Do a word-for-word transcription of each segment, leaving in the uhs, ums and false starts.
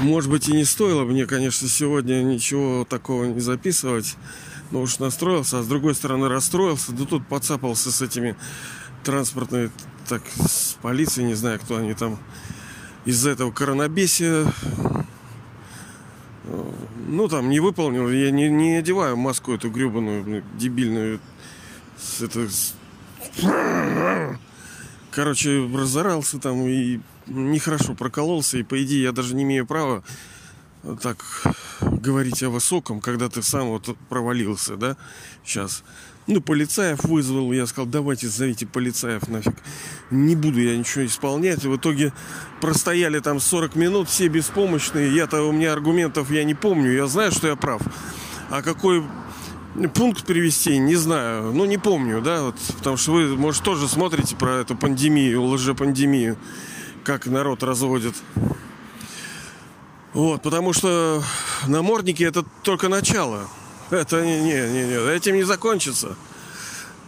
Может быть, и не стоило мне, конечно, сегодня ничего такого не записывать. Но уж настроился, а с другой стороны расстроился. Да тут подцапался с этими транспортной, так, с полицией, не знаю, кто они там, из-за этого коронабесия. Ну, там, не выполнил. Я не, не одеваю маску эту гребаную, дебильную. Это... Короче, разорался там и нехорошо прокололся. И, по идее, я даже не имею права так говорить о высоком, когда ты сам вот провалился, да, сейчас. Ну, полицаев вызвал, я сказал, давайте зовите полицаев нафиг. Не буду я ничего исполнять. И в итоге простояли там сорок минут, все беспомощные. Я-то, у меня аргументов я не помню, я знаю, что я прав. А какой... пункт привести, не знаю. Ну, не помню, да, вот, потому что вы, может, тоже смотрите про эту пандемию, лжепандемию, как народ разводит. Вот, потому что намордники — это только начало. Это не, не, не, не, этим не закончится.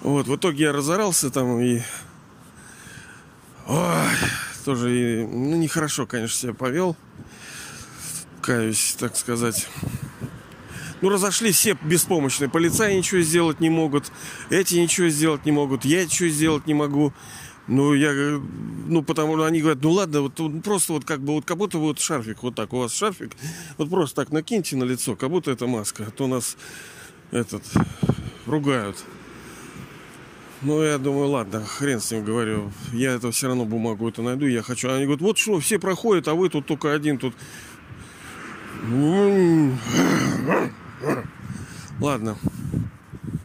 Вот, в итоге я разорался там и... Ой, тоже и... Ну, нехорошо, конечно, себя повел. Каюсь, так сказать. Ну, разошлись все беспомощные. Полицаи ничего сделать не могут. Эти ничего сделать не могут. Я ничего сделать не могу. Ну, я... Ну, потому что они говорят, ну, ладно, вот, вот просто вот как бы... Вот как будто вот шарфик, вот так, у вас шарфик. Вот просто так накиньте на лицо, как будто это маска. А то нас, этот, ругают. Ну, я думаю, ладно, хрен с ним, говорю. Я это все равно бумагу это найду, я хочу. Они говорят, вот что, все проходят, а вы тут только один тут... Ладно.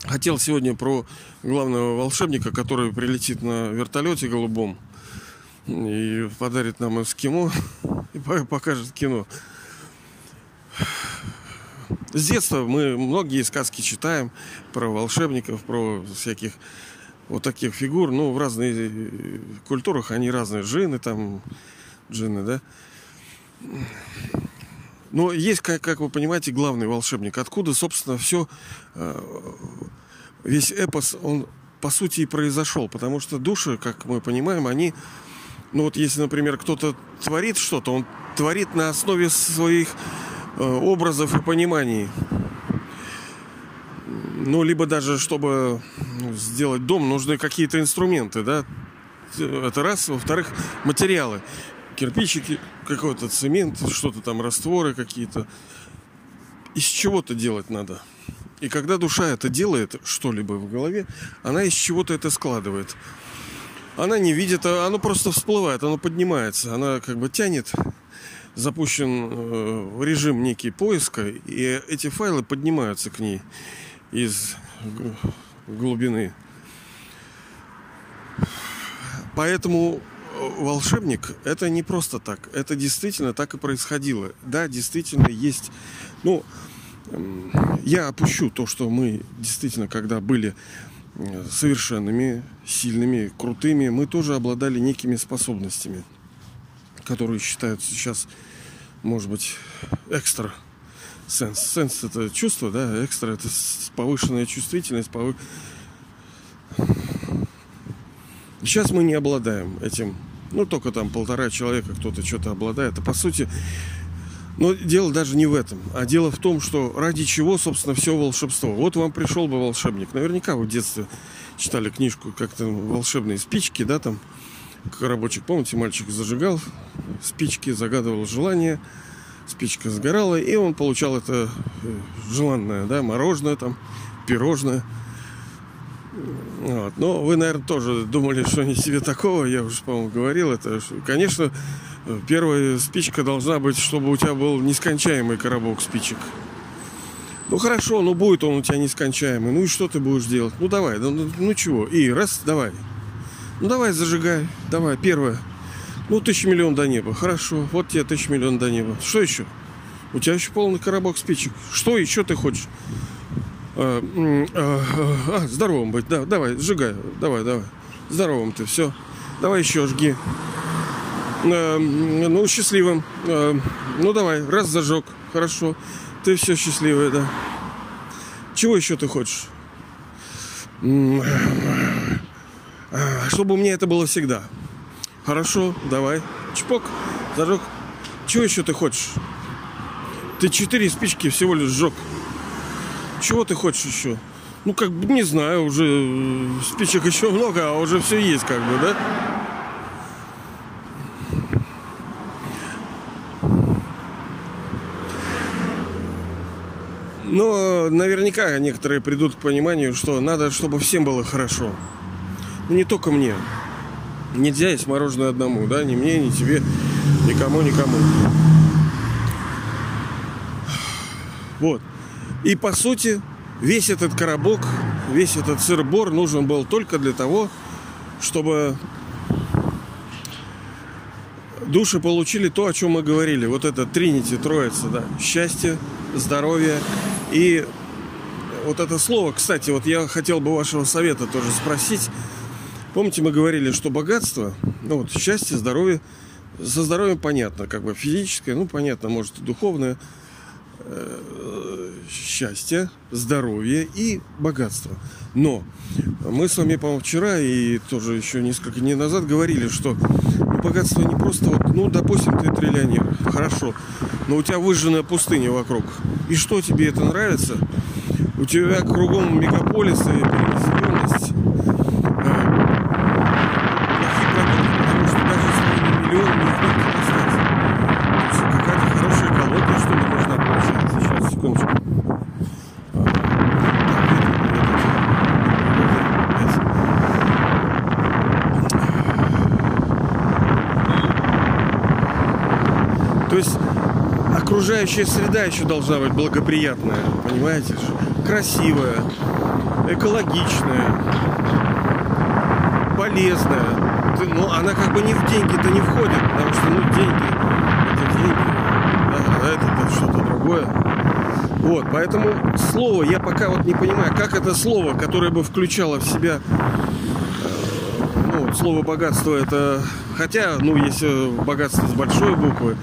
Хотел сегодня про главного волшебника, который прилетит на вертолете голубом и подарит нам эскимо и покажет кино. С детства мы многие сказки читаем про волшебников, про всяких вот таких фигур. Ну, в разных культурах они разные. Джинны там, джинны, да? Но есть, как, как вы понимаете, главный волшебник. Откуда, собственно, все, весь эпос, он, по сути, и произошел. Потому что души, как мы понимаем, они... Ну вот если, например, кто-то творит что-то, он творит на основе своих образов и пониманий. Ну, либо даже, чтобы сделать дом, нужны какие-то инструменты, да? Это раз. Во-вторых, материалы. Кирпичики, какой-то цемент, что-то там, растворы какие-то. Из чего-то делать надо. И когда душа это делает, что-либо в голове, она из чего-то это складывает. Она не видит, оно просто всплывает, оно поднимается, она как бы тянет. Запущен режим некий поиска, и эти файлы поднимаются к ней из глубины. Поэтому... волшебник — это не просто так. Это действительно так и происходило. Да, действительно есть. Ну, я опущу то, что мы действительно, когда были совершенными, сильными, крутыми, мы тоже обладали некими способностями, которые считаются сейчас, может быть, экстра. Сенс. Сенс — это чувство, да? Экстра — это повышенная чувствительность. Повы... Сейчас мы не обладаем этим. Ну, только там полтора человека кто-то что-то обладает. А по сути, но дело даже не в этом. А дело в том, что ради чего, собственно, все волшебство. Вот вам пришел бы волшебник. Наверняка вы в детстве читали книжку, как-то волшебные спички, да, там, коробочек, помните, мальчик зажигал спички, загадывал желание, спичка сгорала, и он получал это желанное, да, мороженое, там, пирожное. Вот. Но вы, наверное, тоже думали, что не себе такого. Я уже, по-моему, говорил это. Конечно, первая спичка должна быть, чтобы у тебя был нескончаемый коробок спичек. Ну хорошо, ну будет он у тебя нескончаемый. Ну и что ты будешь делать? Ну давай, ну, ну чего? И раз, давай. Ну давай, зажигай. Давай, первое. Ну тысяча миллион до неба. Хорошо, вот тебе тысяча миллион до неба. Что еще? У тебя еще полный коробок спичек. Что еще ты хочешь? А, а, здоровым быть, да, давай, сжигай, давай, давай, здоровым ты, все, давай еще жги, а, ну, счастливым, а, ну, давай, раз, зажег, хорошо, ты все счастливый, да, чего еще ты хочешь, чтобы у меня это было всегда, хорошо, давай, чпок, зажег, чего еще ты хочешь, Ты четыре спички всего лишь сжег. Чего ты хочешь еще? Ну, как бы, не знаю, уже спичек еще много, а уже все есть, как бы, да? Но наверняка некоторые придут к пониманию, что надо, чтобы всем было хорошо. Не только мне. Нельзя есть мороженое одному, да? Ни мне, ни тебе, никому, никому. Вот. И по сути, весь этот коробок, весь этот сыр-бор нужен был только для того, чтобы души получили то, о чем мы говорили. Вот это тринити, троица, да. Счастье, здоровье и вот это слово. Кстати, вот я хотел бы вашего совета тоже спросить. Помните, мы говорили, что богатство, ну вот счастье, здоровье. Со здоровьем понятно, как бы физическое, ну понятно, может и духовное. Счастье, здоровье и богатство. Но мы с вами, по-моему, вчера и тоже еще несколько дней назад говорили, что богатство не просто вот, ну, допустим, ты триллионер, хорошо, но у тебя выжженная пустыня вокруг. И что, тебе это нравится? У тебя кругом мегаполисы, перенаселенность, плохие продукты, потому что даже своими миллионами их легко достать. Какая-то хорошая экология, что ли, можно получать. Сейчас, секундочку. То есть окружающая среда еще должна быть благоприятная, понимаете? Красивая, экологичная, полезная. Ты, ну, она как бы не в деньги-то не входит, потому что, ну, деньги, это деньги, а это, это что-то другое. Вот, поэтому слово, я пока вот не понимаю, как это слово, которое бы включало в себя, ну, слово богатство, это, хотя, ну, если богатство с большой буквы,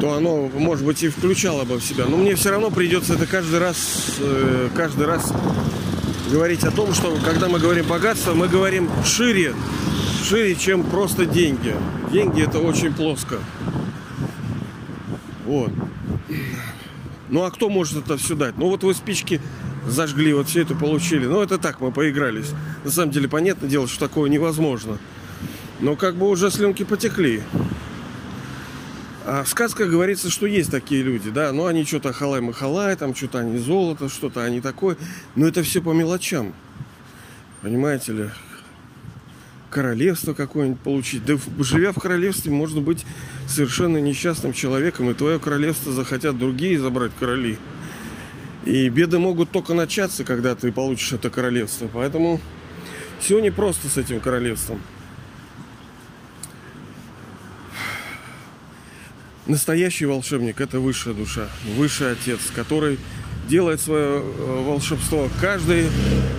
то оно, может быть, и включало бы в себя. Но мне все равно придется это каждый раз, каждый раз говорить о том, что когда мы говорим богатство, мы говорим шире, шире, чем просто деньги. Деньги — это очень плоско. Вот. Ну а кто может это все дать? Ну вот вы спички зажгли, вот все это получили. Ну это так, мы поигрались. На самом деле, понятное дело, что такое невозможно. Но как бы уже слюнки потекли. А в сказках говорится, что есть такие люди, да, но они что-то халай-махалай, там что-то они золото, что-то они такое, но это все по мелочам, понимаете ли, королевство какое-нибудь получить, да живя в королевстве можно быть совершенно несчастным человеком, и твое королевство захотят другие забрать короли, и беды могут только начаться, когда ты получишь это королевство, поэтому все непросто с этим королевством. Настоящий волшебник – это высшая душа, высший отец, который делает свое волшебство каждый,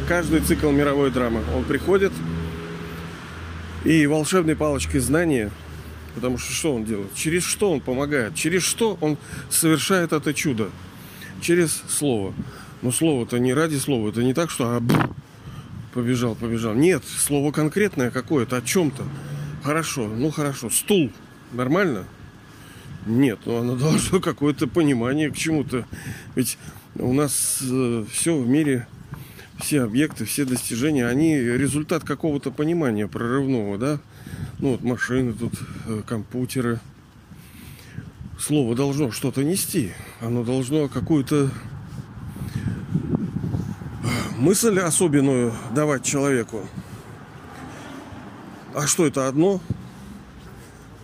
каждый цикл мировой драмы. Он приходит и волшебной палочкой знания, потому что что он делает? Через что он помогает? Через что он совершает это чудо? Через слово. Но слово-то не ради слова, это не так, что а, б, побежал, побежал. Нет, слово конкретное какое-то, о чем-то. Хорошо, ну хорошо. Стул. Нормально? Нет, ну оно должно какое-то понимание к чему-то. Ведь у нас э, все в мире, все объекты, все достижения, они результат какого-то понимания прорывного, да? Ну вот машины тут, э, компьютеры. Слово должно что-то нести. Оно должно какую-то мысль особенную давать человеку. А что это одно?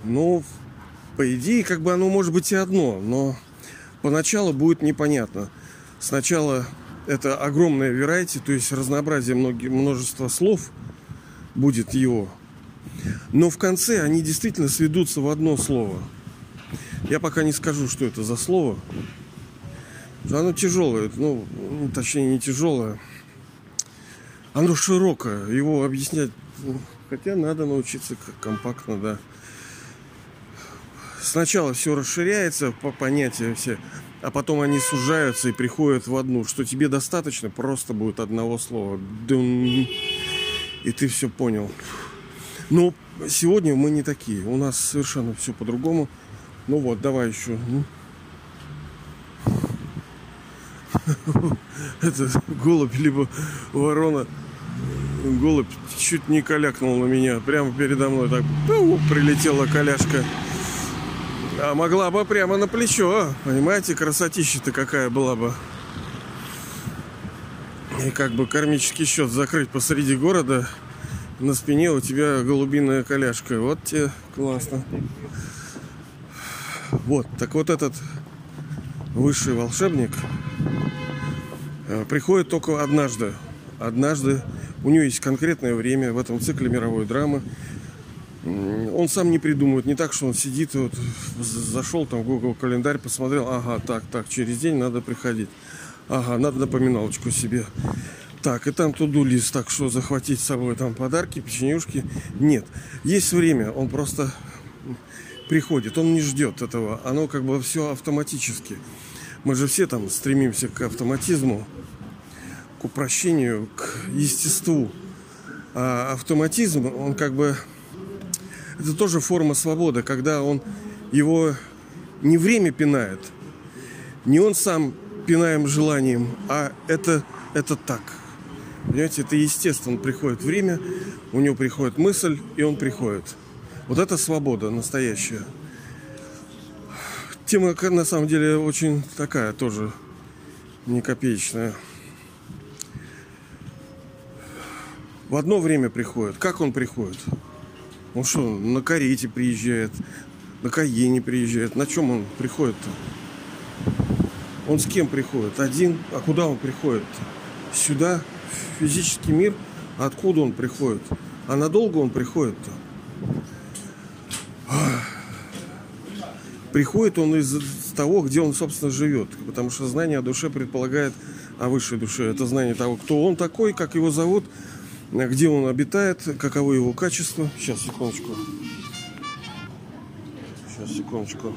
Ну... По идее, как бы оно может быть и одно, но поначалу будет непонятно. Сначала это огромное верайти, то есть разнообразие многих, множество слов будет его. Но в конце они действительно сведутся в одно слово. Я пока не скажу, что это за слово. Оно тяжелое, ну, точнее не тяжелое. Оно широкое, его объяснять, хотя надо научиться компактно, да. Сначала все расширяется по понятиям все, а потом они сужаются и приходят в одну, что тебе достаточно просто будет одного слова. И ты все понял. Но сегодня мы не такие. У нас совершенно все по-другому. Ну вот, давай еще. это голубь, либо ворона. Голубь чуть не калякнул на меня. Прямо передо мной так прилетела каляшка. А могла бы прямо на плечо. Понимаете, красотища-то какая была бы. И как бы кармический счет закрыть посреди города. На спине у тебя голубиная коляшка. Вот тебе классно. Вот. Так вот этот высший волшебник приходит только однажды. Однажды. У него есть конкретное время в этом цикле мировой драмы. Он сам не придумывает. Не так, что он сидит, вот, зашел там в Google календарь, посмотрел. Ага, так, так, через день надо приходить. Ага, надо напоминалочку себе. Так, и там ту-ду лист, так что захватить с собой там подарки, печенюшки. Нет, есть время, он просто приходит, он не ждет этого. Оно как бы все автоматически. Мы же все там стремимся к автоматизму, к упрощению, к естеству. А автоматизм, он как бы... Это тоже форма свободы, когда он... Его не время пинает, не он сам пинаем желанием, а это, это так. Понимаете, это естественно. Приходит время, у него приходит мысль, и он приходит. Вот это свобода настоящая. Тема, на самом деле, очень такая тоже не копеечная. В одно время приходит. Как он приходит? Он что, на карете приезжает? На каене приезжает? На чем он приходит-то? Он с кем приходит? Один? А куда он приходит-то? Сюда? Физический мир, откуда он приходит? А надолго он приходит-то? Приходит он из того, где он, собственно, живет. Потому что знание о душе предполагает о высшей душе. Это знание того, кто он такой, как его зовут, где он обитает, каково его качество. Сейчас, секундочку. Сейчас, секундочку.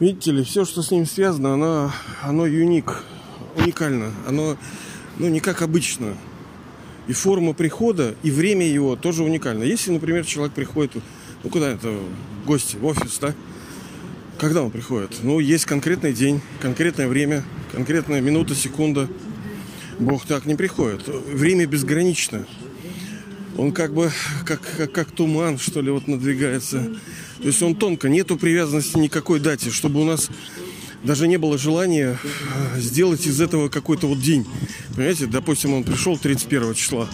Видите ли, все, что с ним связано, оно, оно юник, уникально. Оно... Ну, не как обычно. И форма прихода, и время его тоже уникально. Если, например, человек приходит, ну, куда это, в гости, в офис, да? Когда он приходит? Ну, есть конкретный день, конкретное время, конкретная минута, секунда. Бог так не приходит. Время безгранично. Он как бы, как, как, как туман, что ли, вот надвигается. То есть он тонко, нету привязанности никакой дате, чтобы у нас... Даже не было желания сделать из этого какой-то вот день. Понимаете, допустим, он пришел тридцать первого числа,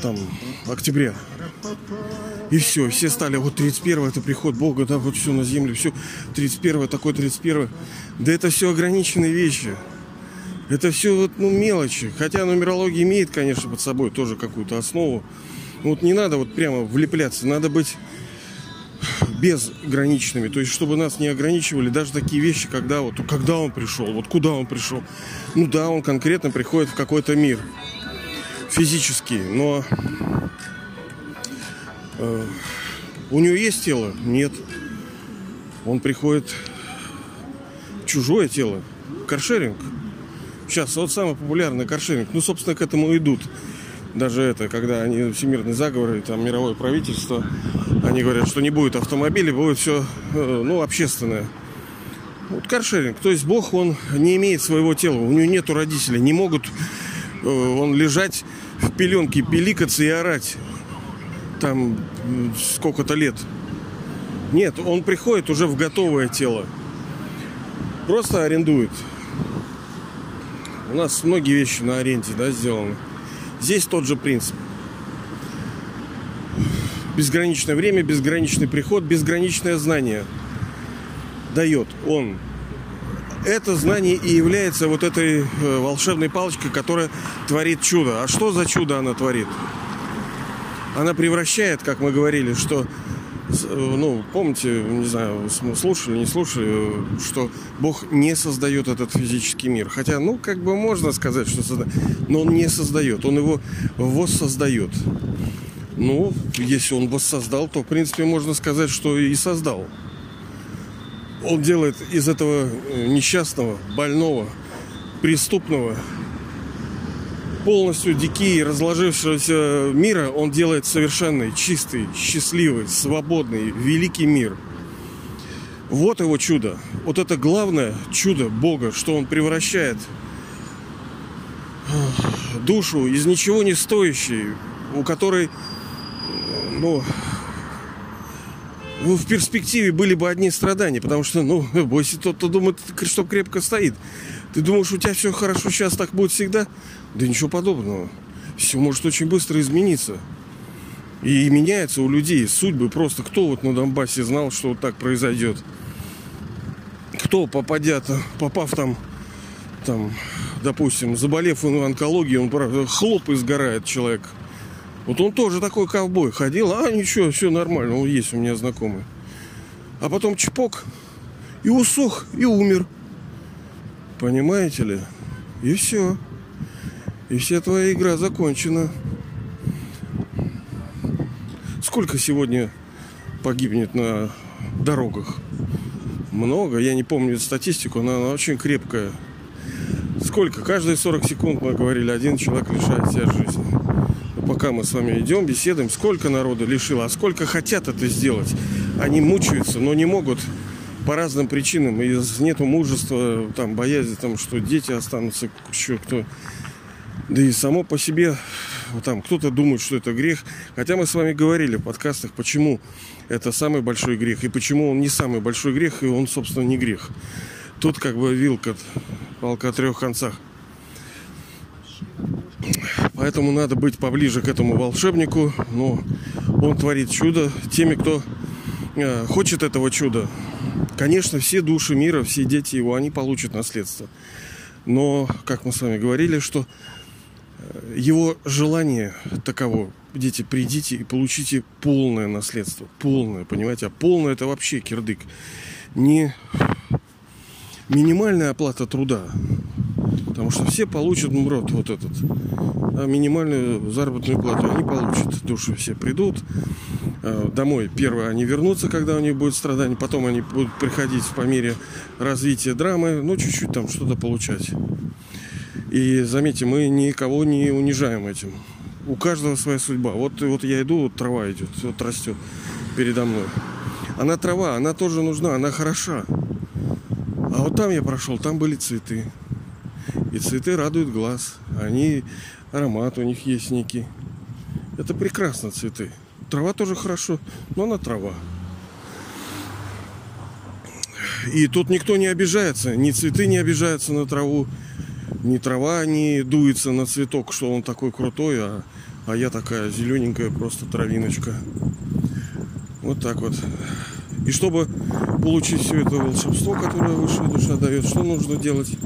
там, октября. И все, все стали, вот тридцать первое это приход Бога, да, вот все на землю, все, тридцать первое, такой тридцать первое. Да это все ограниченные вещи. Это все вот, ну, мелочи. Хотя нумерология имеет, конечно, под собой тоже какую-то основу. Но вот не надо вот прямо влепляться, надо быть... безграничными, то есть чтобы нас не ограничивали даже такие вещи, когда вот когда он пришел, вот куда он пришел. Ну да, он конкретно приходит в какой-то мир физический, но э, у него есть тело? Нет. Он приходит в чужое тело. Каршеринг. Сейчас вот самый популярный каршеринг. Ну, собственно, к этому идут. Даже это, когда они всемирные заговоры, там мировое правительство, они говорят, что не будет автомобилей, будет все, ну, общественное. Вот каршеринг. То есть Бог, он не имеет своего тела, у него нету родителей, не могут он лежать в пеленке, пиликаться и орать там сколько-то лет. Нет, он приходит уже в готовое тело. Просто арендует. У нас многие вещи на аренде, да, сделаны. Здесь тот же принцип. Безграничное время, безграничный приход, безграничное знание дает он. Это знание и является вот этой волшебной палочкой, которая творит чудо. А что за чудо она творит? Она превращает, как мы говорили, что... Ну, помните, не знаю, слушали, не слушали, что Бог не создает этот физический мир. Хотя, ну, как бы можно сказать, что создает, но он не создает, он его воссоздает. Ну, если он воссоздал, то, в принципе, можно сказать, что и создал. Он делает из этого несчастного, больного, преступного, полностью дикий, разложившегося мира, он делает совершенный, чистый, счастливый, свободный, великий мир. Вот его чудо. Вот это главное чудо Бога, что Он превращает душу из ничего не стоящей, у которой, ну, ну, в перспективе были бы одни страдания, потому что, ну, бойся тот, кто думает, что крепко стоит. Ты думаешь, у тебя все хорошо сейчас, так будет всегда? Да ничего подобного. Все может очень быстро измениться. И меняются у людей судьбы. Просто кто вот на Донбассе знал, что вот так произойдет? Кто, попадя, попав там, там, допустим, заболев он в онкологии, он хлоп и сгорает человек. Вот он тоже такой ковбой ходил, а ничего, все нормально, он есть у меня знакомый. А потом чпок, и усох, и умер. Понимаете ли? И все. И вся твоя игра закончена. Сколько сегодня погибнет на дорогах? Много, я не помню статистику, но она очень крепкая. Сколько? Каждые сорок секунд, мы говорили, один человек лишает себя жизни. Пока мы с вами идем, беседуем, сколько народу лишило, а сколько хотят это сделать. Они мучаются, но не могут по разным причинам. И нету мужества, там, боязни, там, что дети останутся, еще кто. Да и само по себе, там, кто-то думает, что это грех. Хотя мы с вами говорили в подкастах, почему это самый большой грех и почему он не самый большой грех, и он, собственно, не грех. Тут как бы вилка, палка о трех концах. Поэтому надо быть поближе к этому волшебнику. Но он творит чудо теми, кто хочет этого чуда. Конечно, все души мира, все дети его, они получат наследство. Но, как мы с вами говорили, что его желание таково. Дети, придите и получите полное наследство. Полное, понимаете? А полное — это вообще кирдык. Не минимальная оплата труда. Потому что все получат мрот вот этот. А минимальную заработную плату они получат. Души все придут. Домой первое они вернутся, когда у них будет страдание. Потом они будут приходить по мере развития драмы. Ну, чуть-чуть там что-то получать. И заметьте, мы никого не унижаем этим. У каждого своя судьба. Вот, вот я иду, вот трава идет, вот растет передо мной. Она трава, она тоже нужна, она хороша. А вот там я прошел, там были цветы. И цветы радуют глаз. Они, аромат у них есть некий. Это прекрасно, цветы. Трава тоже хорошо, но она трава. И тут никто не обижается. Ни цветы не обижаются на траву. Ни трава не дуется на цветок, что он такой крутой, а, а я такая зелененькая просто травиночка. Вот так вот. И чтобы получить все это волшебство, которое высшая душа дает, что нужно делать?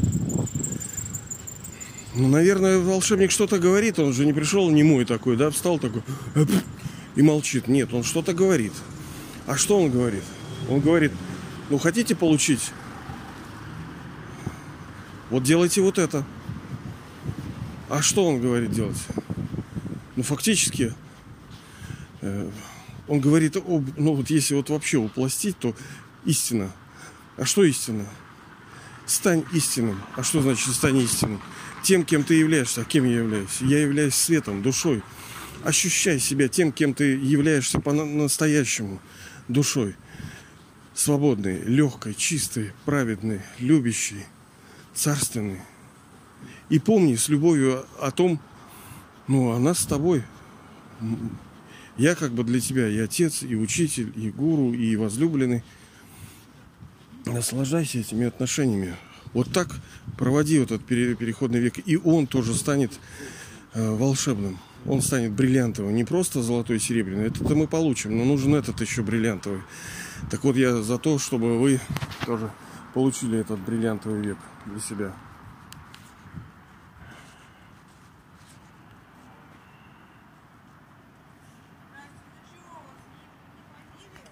Ну, наверное, волшебник что-то говорит. Он же не пришел немой такой, да, встал такой и молчит. Нет, он что-то говорит. А что он говорит? Он говорит, ну, хотите получить? Вот делайте вот это. А что он говорит делать? Ну, фактически, э, он говорит, об, ну, вот если вот вообще упластить, то истина. А что истина? Стань истинным. А что значит стань истинным? Тем, кем ты являешься. А кем я являюсь? Я являюсь светом, душой. Ощущай себя тем, кем ты являешься по-настоящему. Душой. Свободной, легкой, чистой, праведной, любящей, царственной. И помни с любовью о том, ну, она с тобой. Я как бы для тебя и отец, и учитель, и гуру, и возлюбленный. Наслаждайся этими отношениями. Вот так проводи вот этот переходный век. И он тоже станет э, волшебным. Он станет бриллиантовым. Не просто золотой и серебряный. Это-то мы получим. Но нужен этот еще бриллиантовый. Так вот я за то, чтобы вы тоже получили этот бриллиантовый век для себя.